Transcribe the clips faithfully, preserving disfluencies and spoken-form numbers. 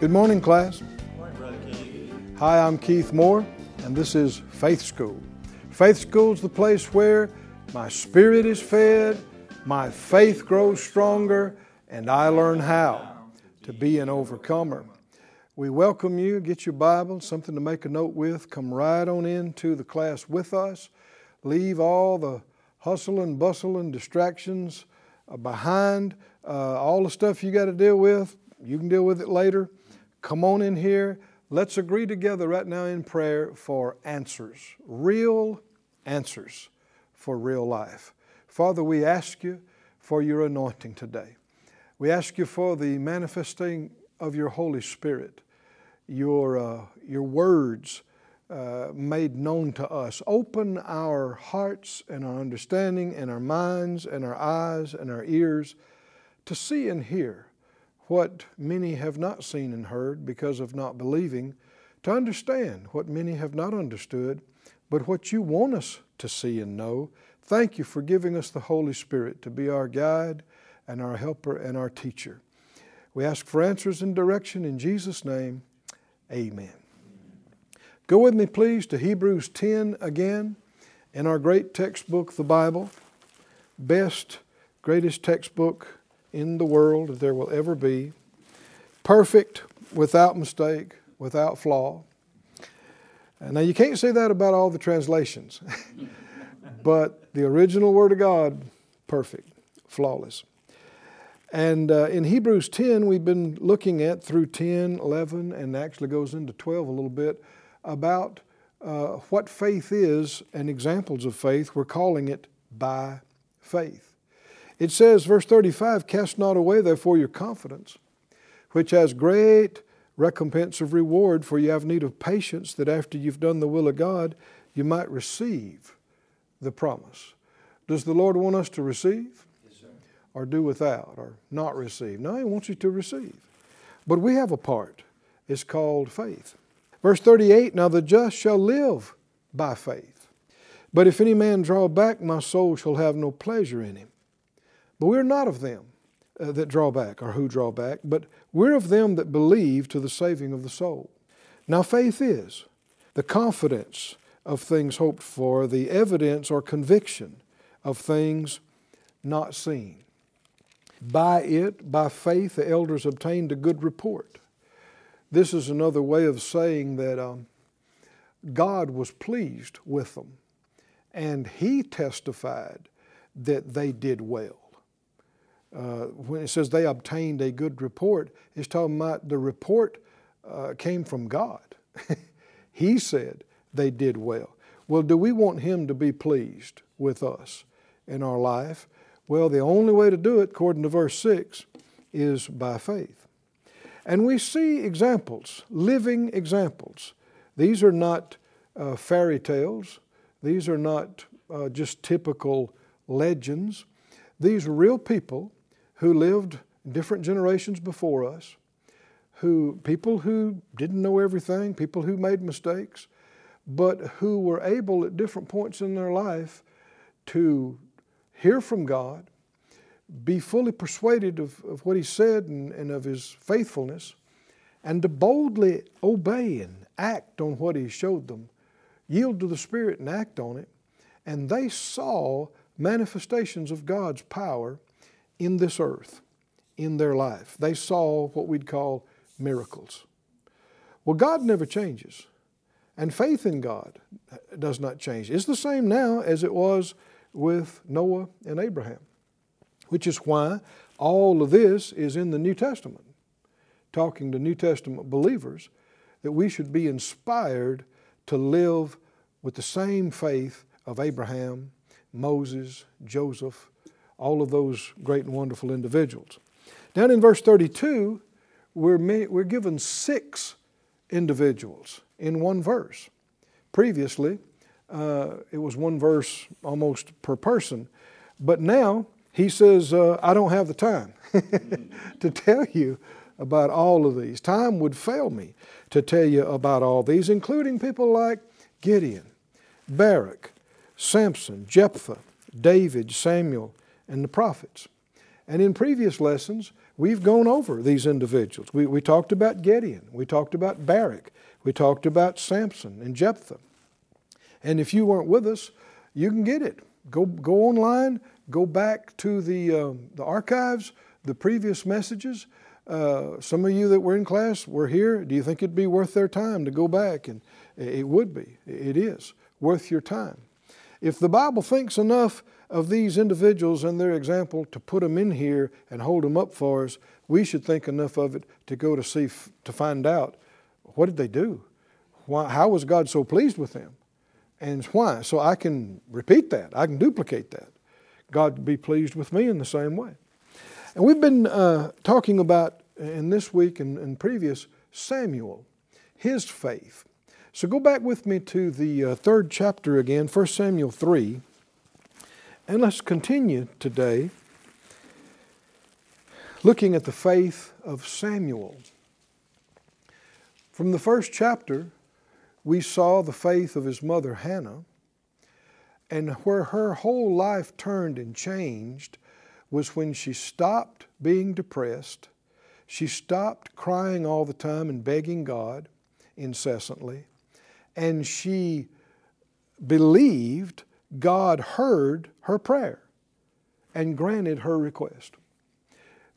Good morning, class. Good morning, Brother Keith. Hi, I'm Keith Moore, and this is Faith School. Faith School is the place where my spirit is fed, my faith grows stronger, and I learn how to be an overcomer. We welcome you. Get your Bible, something to make a note with. Come right on into the class with us. Leave all the hustle and bustle and distractions behind. Uh, all the stuff you got to deal with, you can deal with it later. Come on in here. Let's agree together right now in prayer for answers, real answers for real life. Father, we ask you for your anointing today. We ask you for the manifesting of your Holy Spirit, your, uh, your words uh, made known to us. Open our hearts and our understanding and our minds and our eyes and our ears to see and hear what many have not seen and heard because of not believing, to understand what many have not understood, but what you want us to see and know. Thank you for giving us the Holy Spirit to be our guide and our helper and our teacher. We ask for answers and direction in Jesus' name, amen. Go with me, please, to Hebrews ten again in our great textbook, the Bible, best, greatest textbook in the world that there will ever be, perfect, without mistake, without flaw. And now you can't say that about all the translations, but the original Word of God, perfect, flawless. And uh, in Hebrews ten, we've been looking at through ten, eleven, and actually goes into twelve a little bit about uh, what faith is and examples of faith. We're calling it by faith. It says, verse thirty-five, cast not away therefore your confidence, which has great recompense of reward, for you have need of patience, that after you've done the will of God, you might receive the promise. Does the Lord want us to receive? Yes, sir. Or do without, or not receive? No, He wants you to receive. But we have a part. It's called faith. Verse thirty-eight, now the just shall live by faith. But if any man draw back, my soul shall have no pleasure in him. But we're not of them uh, that draw back, or who draw back, but we're of them that believe to the saving of the soul. Now faith is the confidence of things hoped for, the evidence or conviction of things not seen. By it, by faith, the elders obtained a good report. This is another way of saying that um, God was pleased with them, and He testified that they did well. Uh, when it says they obtained a good report, it's talking about the report uh, came from God. He said they did well. Well, do we want Him to be pleased with us in our life? Well, the only way to do it, according to verse six, is by faith. And we see examples, living examples. These are not uh, fairy tales. These are not uh, just typical legends. These are real people who lived different generations before us, who people who didn't know everything, people who made mistakes, but who were able at different points in their life to hear from God, be fully persuaded of, of what He said and, and of His faithfulness, and to boldly obey and act on what He showed them, yield to the Spirit and act on it. And they saw manifestations of God's power in this earth, in their life. They saw what we'd call miracles. Well, God never changes, and faith in God does not change. It's the same now as it was with Noah and Abraham, which is why all of this is in the New Testament, talking to New Testament believers, that we should be inspired to live with the same faith of Abraham, Moses, Joseph, all of those great and wonderful individuals. Down in verse thirty-two, we're, we're given six individuals in one verse. Previously, uh, it was one verse almost per person. But now, he says, uh, I don't have the time to tell you about all of these. Time would fail me to tell you about all these, including people like Gideon, Barak, Samson, Jephthah, David, Samuel, and the prophets. And in previous lessons, we've gone over these individuals. We, we talked about Gideon. We talked about Barak. We talked about Samson and Jephthah. And if you weren't with us, you can get it. Go, go online, go back to the, um, the archives, the previous messages. Uh, some of you that were in class were here. Do you think it'd be worth their time to go back? And it would be. It is worth your time. If the Bible thinks enough of these individuals and their example to put them in here and hold them up for us, we should think enough of it to go to see, to find out, what did they do? Why, how was God so pleased with them? And why? So I can repeat that. I can duplicate that. God would be pleased with me in the same way. And we've been uh, talking about, in this week and, and previous, Samuel, his faith. So go back with me to the uh, third chapter again, First Samuel three. And let's continue today looking at the faith of Samuel. From the first chapter, we saw the faith of his mother Hannah, and where her whole life turned and changed was when she stopped being depressed. She stopped crying all the time and begging God incessantly. And she believed God heard her prayer and granted her request.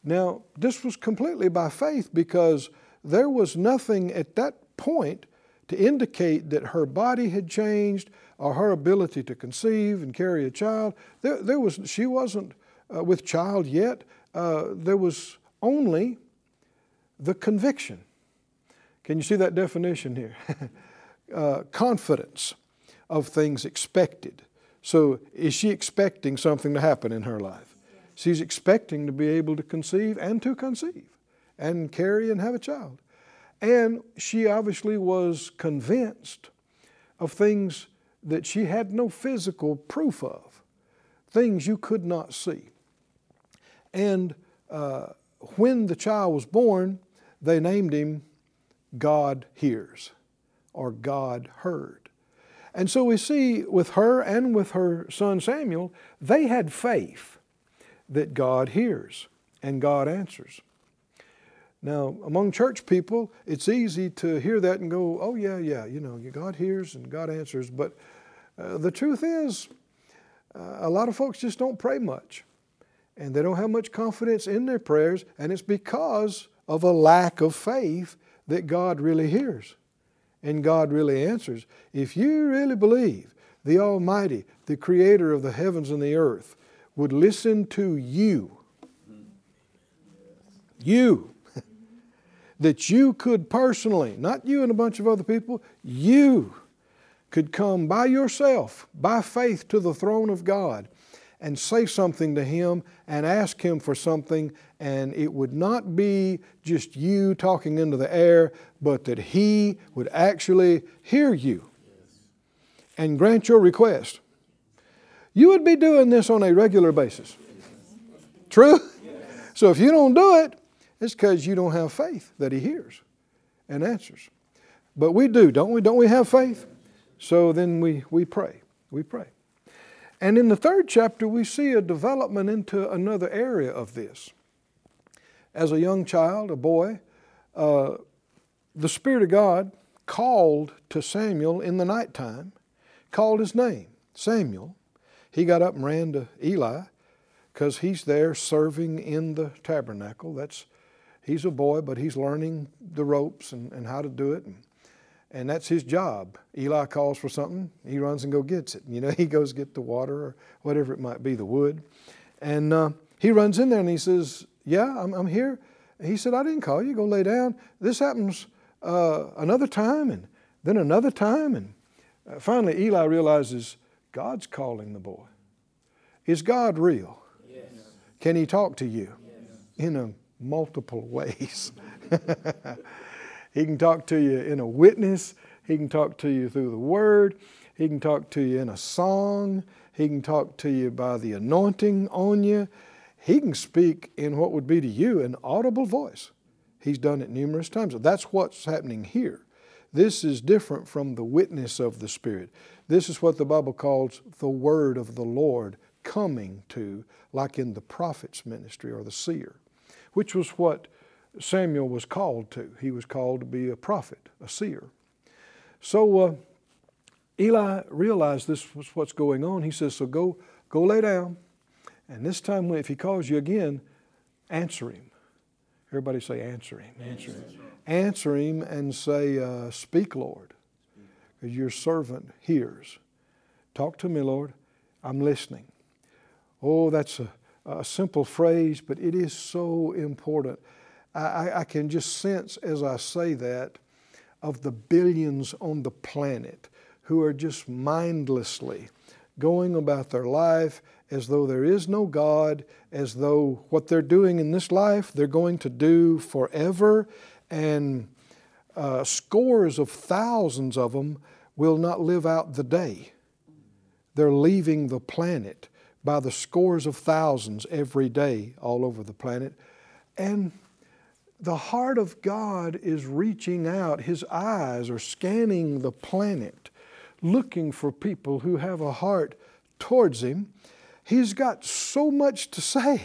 Now, this was completely by faith, because there was nothing at that point to indicate that her body had changed or her ability to conceive and carry a child. There, there was, she wasn't uh, with child yet. Uh, there was only the conviction. Can you see that definition here? Uh, confidence of things expected. So is she expecting something to happen in her life? She's expecting to be able to conceive and to conceive and carry and have a child. And she obviously was convinced of things that she had no physical proof of, things you could not see. And uh, when the child was born, they named him God Hears or God Heard. And so we see with her and with her son Samuel, they had faith that God hears and God answers. Now, among church people, it's easy to hear that and go, oh yeah, yeah, you know, God hears and God answers. But uh, the truth is, uh, a lot of folks just don't pray much. And they don't have much confidence in their prayers. And it's because of a lack of faith that God really hears and God really answers. If you really believe the Almighty, the Creator of the heavens and the earth, would listen to you, you, that you could personally, not you and a bunch of other people, you could come by yourself, by faith, to the throne of God and say something to Him and ask Him for something, and it would not be just you talking into the air, but that He would actually hear you and grant your request. You would be doing this on a regular basis. True? Yes. So if you don't do it, it's because you don't have faith that He hears and answers. But we do, don't we? Don't we have faith? So then we, we pray. We pray. And in the third chapter, we see a development into another area of this. As a young child, a boy, uh, the Spirit of God called to Samuel in the nighttime, called his name, Samuel. He got up and ran to Eli because he's there serving in the tabernacle. That's, he's a boy, but he's learning the ropes and, and how to do it. And, And that's his job. Eli calls for something, he runs and go gets it. You know, he goes get the water or whatever it might be, the wood. And uh, he runs in there and he says, yeah, I'm, I'm here. And he said, I didn't call you, go lay down. This happens uh, another time and then another time. And uh, finally Eli realizes God's calling the boy. Is God real? Yes. Can He talk to you? Yes. In a multiple ways? He can talk to you in a witness. He can talk to you through the Word. He can talk to you in a song. He can talk to you by the anointing on you. He can speak in what would be to you an audible voice. He's done it numerous times. That's what's happening here. This is different from the witness of the Spirit. This is what the Bible calls the word of the Lord coming to, like in the prophet's ministry or the seer, which was what Samuel was called to. He was called to be a prophet, a seer. So uh, Eli realized this was what's going on. He says, so go, go lay down. And this time, if he calls you again, answer him. Everybody say, answer him. Answer him. Answer him and say, uh, speak, Lord, because your servant hears. Talk to me, Lord. I'm listening. Oh, that's a, a simple phrase, but it is so important. I, I, I can just sense as I say that of the billions on the planet who are just mindlessly going about their life as though there is no God, as though what they're doing in this life they're going to do forever, and uh, scores of thousands of them will not live out the day. They're leaving the planet by the scores of thousands every day all over the planet. And the heart of God is reaching out. His eyes are scanning the planet, looking for people who have a heart towards Him. He's got so much to say,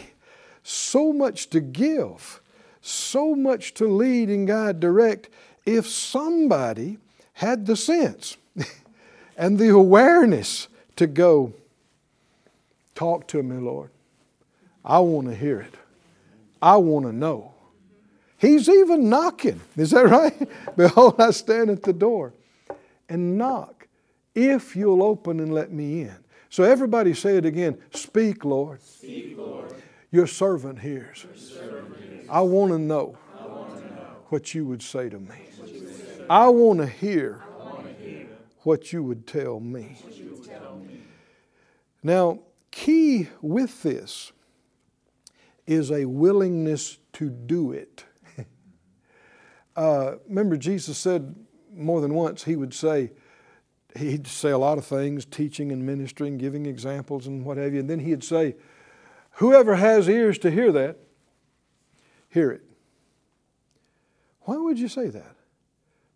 so much to give, so much to lead and guide, direct. If somebody had the sense and the awareness to go, talk to me, Lord. I want to hear it. I want to know. He's even knocking. Is that right? Behold, I stand at the door and knock. If you'll open and let me in. So everybody say it again. Speak, Lord. Speak, Lord. Your servant hears. Your servant hears. I want to know, I want to know what you would say to me. Say. I want to hear, want to hear what, you would tell me. What you would tell me. Now, key with this is a willingness to do it. uh, remember, Jesus said more than once, He would say, He'd say a lot of things, teaching and ministering, giving examples and what have you. And then He'd say, whoever has ears to hear that, hear it. Why would you say that?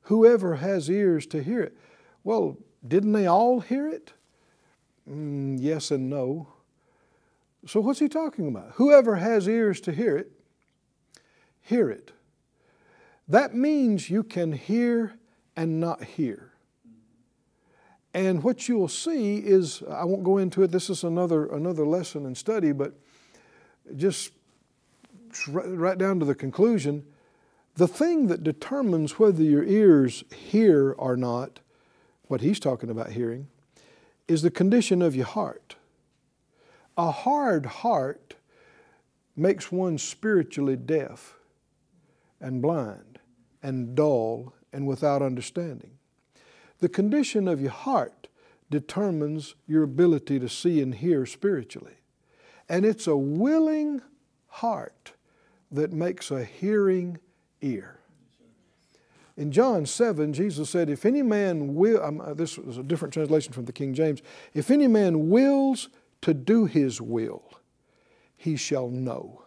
Whoever has ears to hear it. Well, didn't they all hear it? Mm, yes and no. So what's He talking about? Whoever has ears to hear it, hear it. That means you can hear and not hear. And what you'll see is, I won't go into it, this is another another lesson and study, but just right down to the conclusion, the thing that determines whether your ears hear or not, what He's talking about hearing, is the condition of your heart. A hard heart makes one spiritually deaf and blind and dull and without understanding. The condition of your heart determines your ability to see and hear spiritually. And it's a willing heart that makes a hearing ear. In John seven, Jesus said, if any man will, um, this is a different translation from the King James, if any man wills to do his will, he shall know.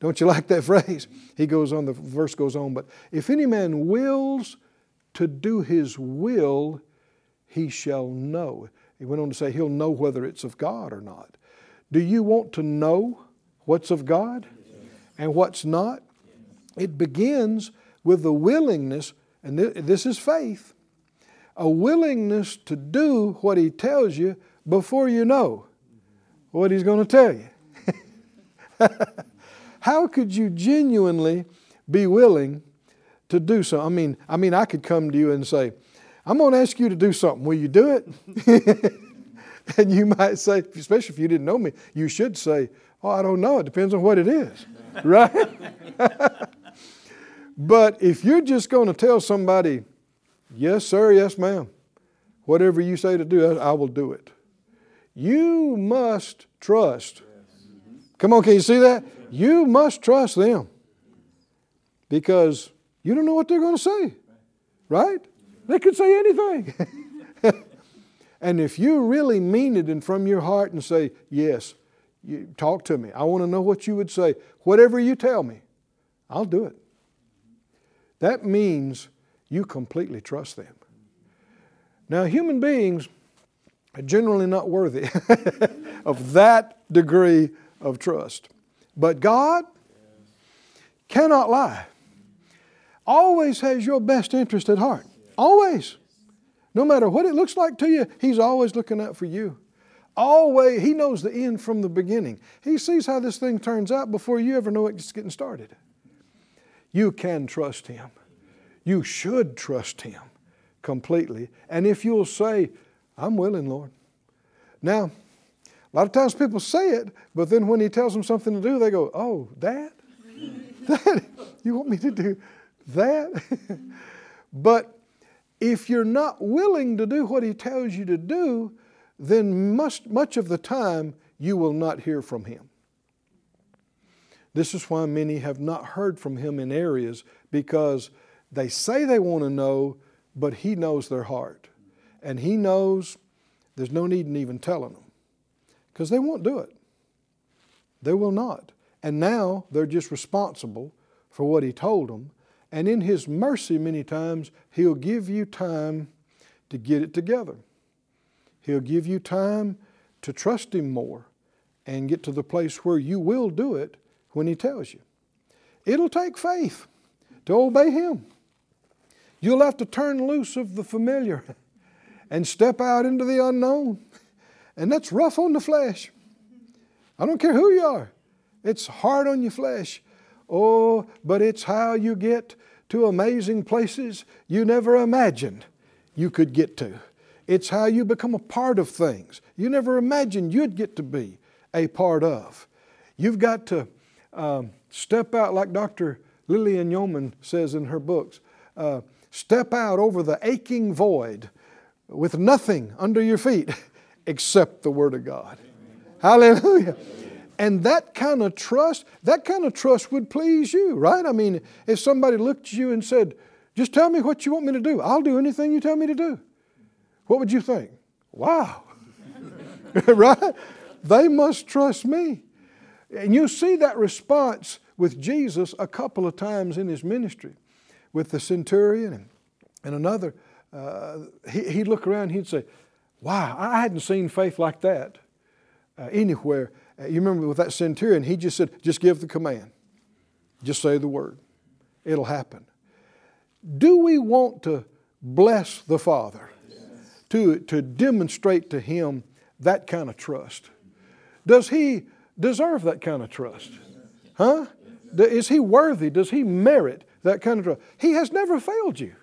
Don't you like that phrase? He goes on, the verse goes on, but if any man wills to do his will, he shall know. He went on to say he'll know whether it's of God or not. Do you want to know what's of God and what's not? It begins with the willingness, and this is faith, a willingness to do what He tells you before you know what He's going to tell you. How could you genuinely be willing to do so? I mean, I mean, I could come to you and say, I'm going to ask you to do something. Will you do it? And you might say, especially if you didn't know me, you should say, oh, I don't know. It depends on what it is. Right? But if you're just going to tell somebody, yes, sir, yes, ma'am, whatever you say to do, I will do it. You must trust. Come on, can you see that? You must trust them because you don't know what they're going to say, right? They could say anything. And if you really mean it and from your heart and say, yes, you talk to me. I want to know what you would say. Whatever you tell me, I'll do it. That means you completely trust them. Now, human beings are generally not worthy of that degree of trust. But God cannot lie. Always has your best interest at heart. Always. No matter what it looks like to you, He's always looking out for you. Always. He knows the end from the beginning. He sees how this thing turns out before you ever know it's getting started. You can trust Him. You should trust Him completely. And if you'll say, I'm willing, Lord. Now, a lot of times people say it, but then when He tells them something to do, they go, oh, that? That? You want me to do that? But if you're not willing to do what He tells you to do, then must, much of the time you will not hear from Him. This is why many have not heard from Him in areas, because they say they want to know, but He knows their heart. And He knows there's no need in even telling them, because they won't do it. They will not. And now they're just responsible for what He told them. And in His mercy many times, He'll give you time to get it together. He'll give you time to trust Him more and get to the place where you will do it when He tells you. It'll take faith to obey Him. You'll have to turn loose of the familiar and step out into the unknown. And that's rough on the flesh. I don't care who you are. It's hard on your flesh. Oh, but it's how you get to amazing places you never imagined you could get to. It's how you become a part of things you never imagined you'd get to be a part of. You've got to um, step out, like Doctor Lillian Yeoman says in her books, uh, step out over the aching void with nothing under your feet except the Word of God. Amen. Hallelujah. Amen. And that kind of trust, that kind of trust would please you, right? I mean, if somebody looked at you and said, just tell me what you want me to do. I'll do anything you tell me to do. What would you think? Wow. Right? They must trust me. And you see that response with Jesus a couple of times in His ministry. With the centurion and, and another, uh, he, he'd look around and he'd say, wow, I hadn't seen faith like that uh, anywhere. Uh, you remember with that centurion, he just said, just give the command. Just say the word. It'll happen. Do we want to bless the Father? To, to demonstrate to Him that kind of trust. Does He deserve that kind of trust? Huh? Is He worthy? Does He merit that kind of trust? He has never failed you.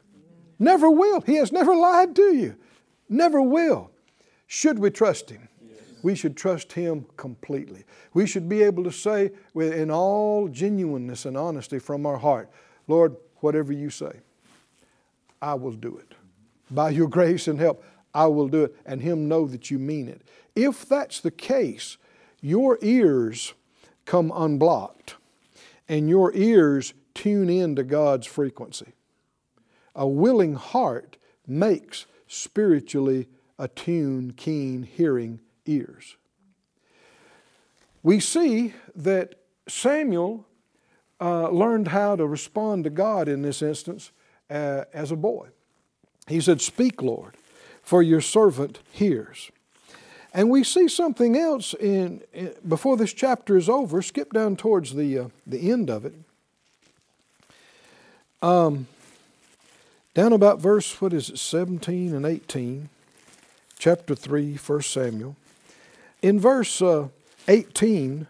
Never will. He has never lied to you. Never will. Should we trust Him? We should trust Him completely. We should be able to say in all genuineness and honesty from our heart, Lord, whatever you say, I will do it. By your grace and help, I will do it, and Him know that you mean it. If that's the case, your ears come unblocked, and your ears tune in to God's frequency. A willing heart makes spiritually attuned, keen, hearing ears. We see that Samuel uh, learned how to respond to God in this instance uh, as a boy. He said, speak, Lord, for your servant hears. And we see something else in, in before this chapter is over. Skip down towards the, uh, the end of it. Um, down about verse, what is it, seventeen and eighteen, chapter three, First Samuel. In verse uh, eighteen,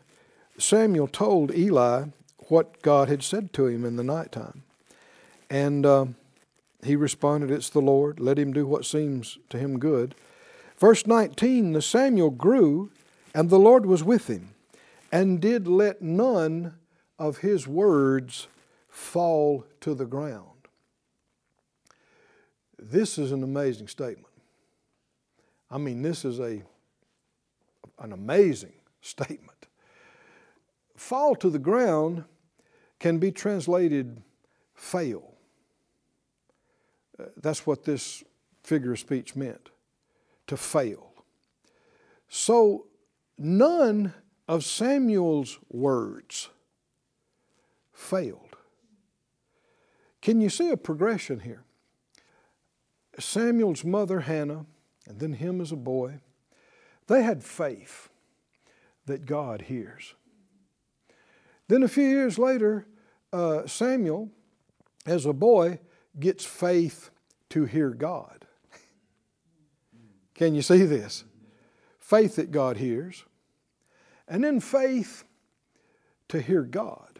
Samuel told Eli what God had said to him in the nighttime. And Uh, He responded, it's the Lord. Let him do what seems to him good. Verse nineteen, Samuel grew, and the Lord was with him, and did let none of his words fall to the ground. This is an amazing statement. I mean, this is a, an amazing statement. Fall to the ground can be translated fail. That's what this figure of speech meant, to fail. So none of Samuel's words failed. Can you see a progression here? Samuel's mother, Hannah, and then him as a boy, they had faith that God hears. Then a few years later, uh, Samuel, as a boy, gets faith to hear God. Can you see this? Faith that God hears, and then faith to hear God.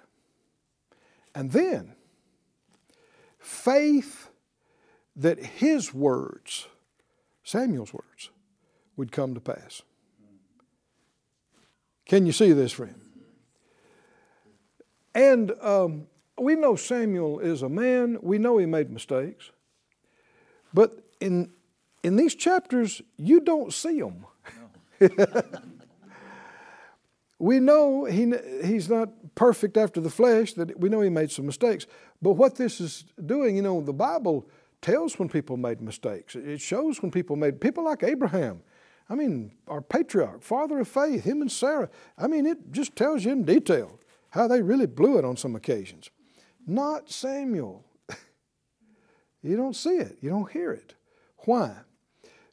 And then faith that his words, Samuel's words, would come to pass. Can you see this, friend? And um, we know Samuel is a man. We know he made mistakes. But in, in these chapters, you don't see them. No. We know he, he's not perfect after the flesh. That we know he made some mistakes. But what this is doing, you know, the Bible tells when people made mistakes. It shows when people made, people like Abraham. I mean, our patriarch, father of faith, him and Sarah. I mean, it just tells you in detail how they really blew it on some occasions. Not Samuel. You don't see it. You don't hear it. Why?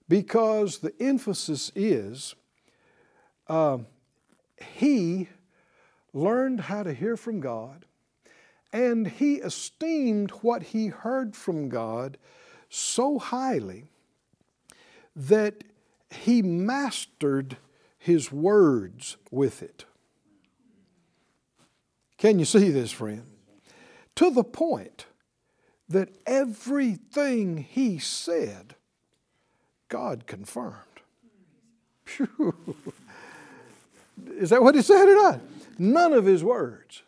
Because the emphasis is uh, he learned how to hear from God, and he esteemed what he heard from God so highly that he mastered his words with it. Can you see this, friend? To the point that everything he said, God confirmed. Phew. Is that what he said or not? None of his words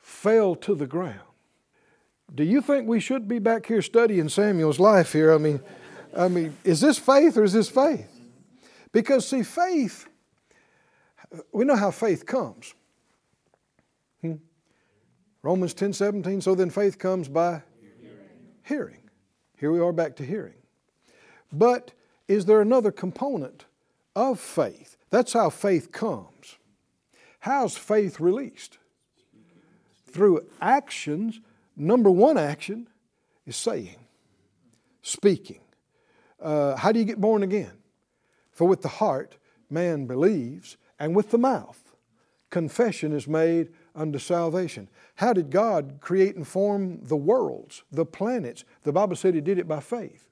fell to the ground. Do you think we should be back here studying Samuel's life here? I mean, I mean, is this faith or is this faith? Because see, faith, we know how faith comes. Hmm? Romans ten seventeen, so then faith comes by hearing. hearing. Here we are back to hearing. But is there another component of faith? That's how faith comes. How's faith released? Through actions. Number one action is saying, speaking. Uh, how do you get born again? For with the heart man believes, and with the mouth confession is made unto salvation. How did God create and form the worlds, the planets? The Bible said He did it by faith.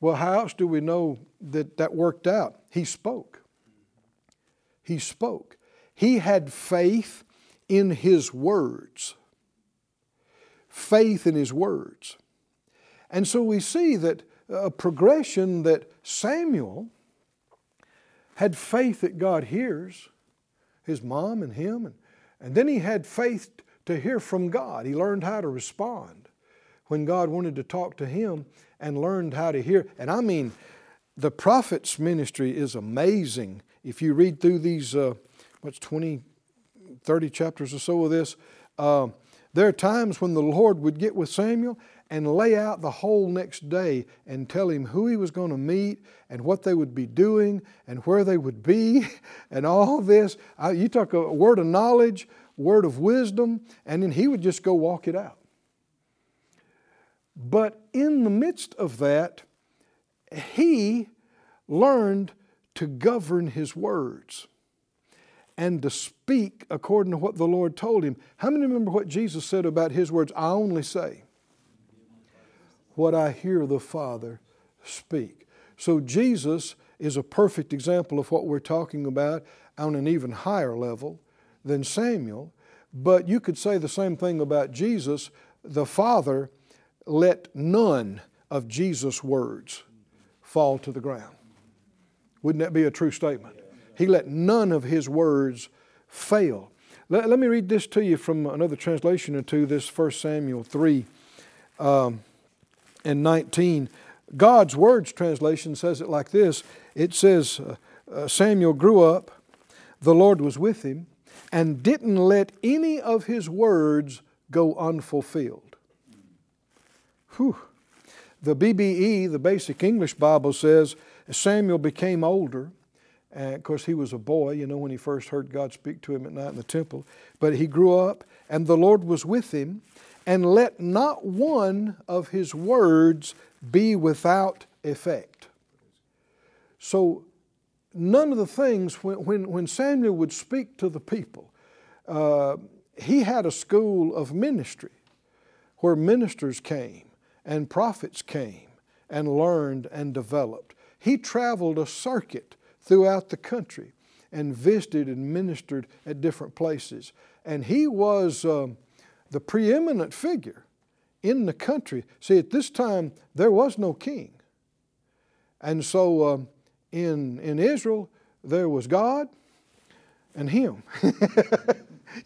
Well, how else do we know that that worked out? He spoke. He spoke. He had faith in His words. Faith in His words. And so we see that a progression that Samuel had faith that God hears his mom and him, and, and then he had faith to hear from God. He learned how to respond when God wanted to talk to him, and learned how to hear. And I mean, the prophet's ministry is amazing. If you read through these, uh, what's twenty, thirty chapters or so of this, uh, there are times when the Lord would get with Samuel and lay out the whole next day and tell him who he was going to meet and what they would be doing and where they would be and all this. I, you talk a word of knowledge, word of wisdom, and then he would just go walk it out. But in the midst of that, he learned to govern his words and to speak according to what the Lord told him. How many remember what Jesus said about his words? I only say what I hear the Father speak. So Jesus is a perfect example of what we're talking about on an even higher level than Samuel. But you could say the same thing about Jesus. The Father let none of Jesus' words fall to the ground. Wouldn't that be a true statement? He let none of His words fail. Let, let me read this to you from another translation or two, this First Samuel three. Um, And nineteen, God's Words translation says it like this. It says, uh, Samuel grew up, the Lord was with him, and didn't let any of his words go unfulfilled. Whew. The B B E, the Basic English Bible, says Samuel became older. And of course, he was a boy, you know, when he first heard God speak to him at night in the temple. But he grew up, and the Lord was with him. And let not one of his words be without effect. So none of the things, when, when, when Samuel would speak to the people, uh, he had a school of ministry where ministers came and prophets came and learned and developed. He traveled a circuit throughout the country and visited and ministered at different places. And he was um, the preeminent figure in the country. See, at this time, there was no king. And so um, in, in Israel, there was God and him.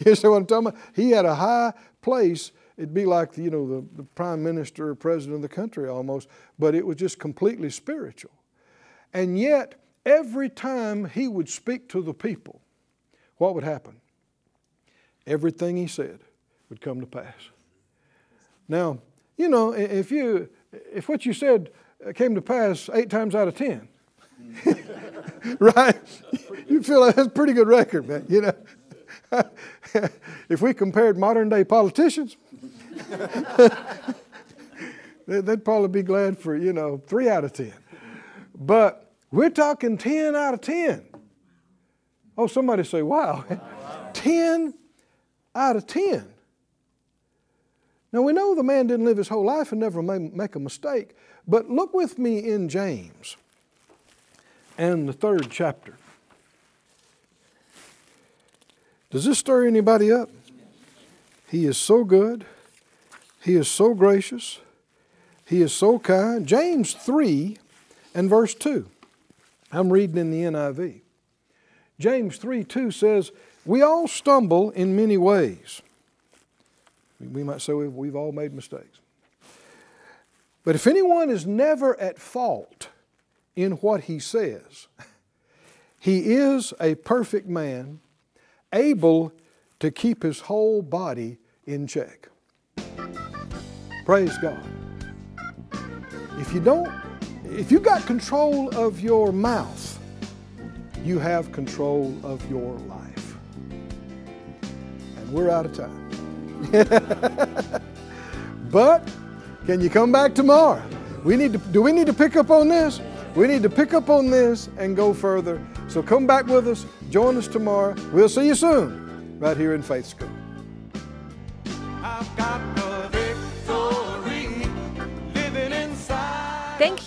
You see what I'm talking about? He had a high place. It'd be like, the, you know, the, the prime minister or president of the country almost, but it was just completely spiritual. And yet, every time he would speak to the people, what would happen? Everything he said would come to pass. Now, you know, if you if what you said came to pass eight times out of ten, right? You feel like that's a pretty good record, man, you know. If we compared modern-day politicians, they'd probably be glad for, you know, three out of ten. But we're talking ten out of ten. Oh, somebody say, wow. wow. ten out of ten. Now, we know the man didn't live his whole life and never make a mistake, but look with me in James and the third chapter. Does this stir anybody up? He is so good. He is so gracious. He is so kind. James three and verse two. I'm reading in the N I V. James three two says, we all stumble in many ways. We might say we've all made mistakes. But if anyone is never at fault in what he says, he is a perfect man, able to keep his whole body in check. Praise God. If you don't, if you got control of your mouth, you have control of your life. And we're out of time. But can you come back tomorrow? We need to, do we need to pick up on this? We need to pick up on this and go further. So come back with us. Join us tomorrow. We'll see you soon, right here in Faith School. I've got the victory living inside. Thank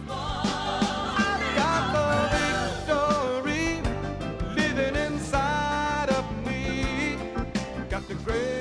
Great.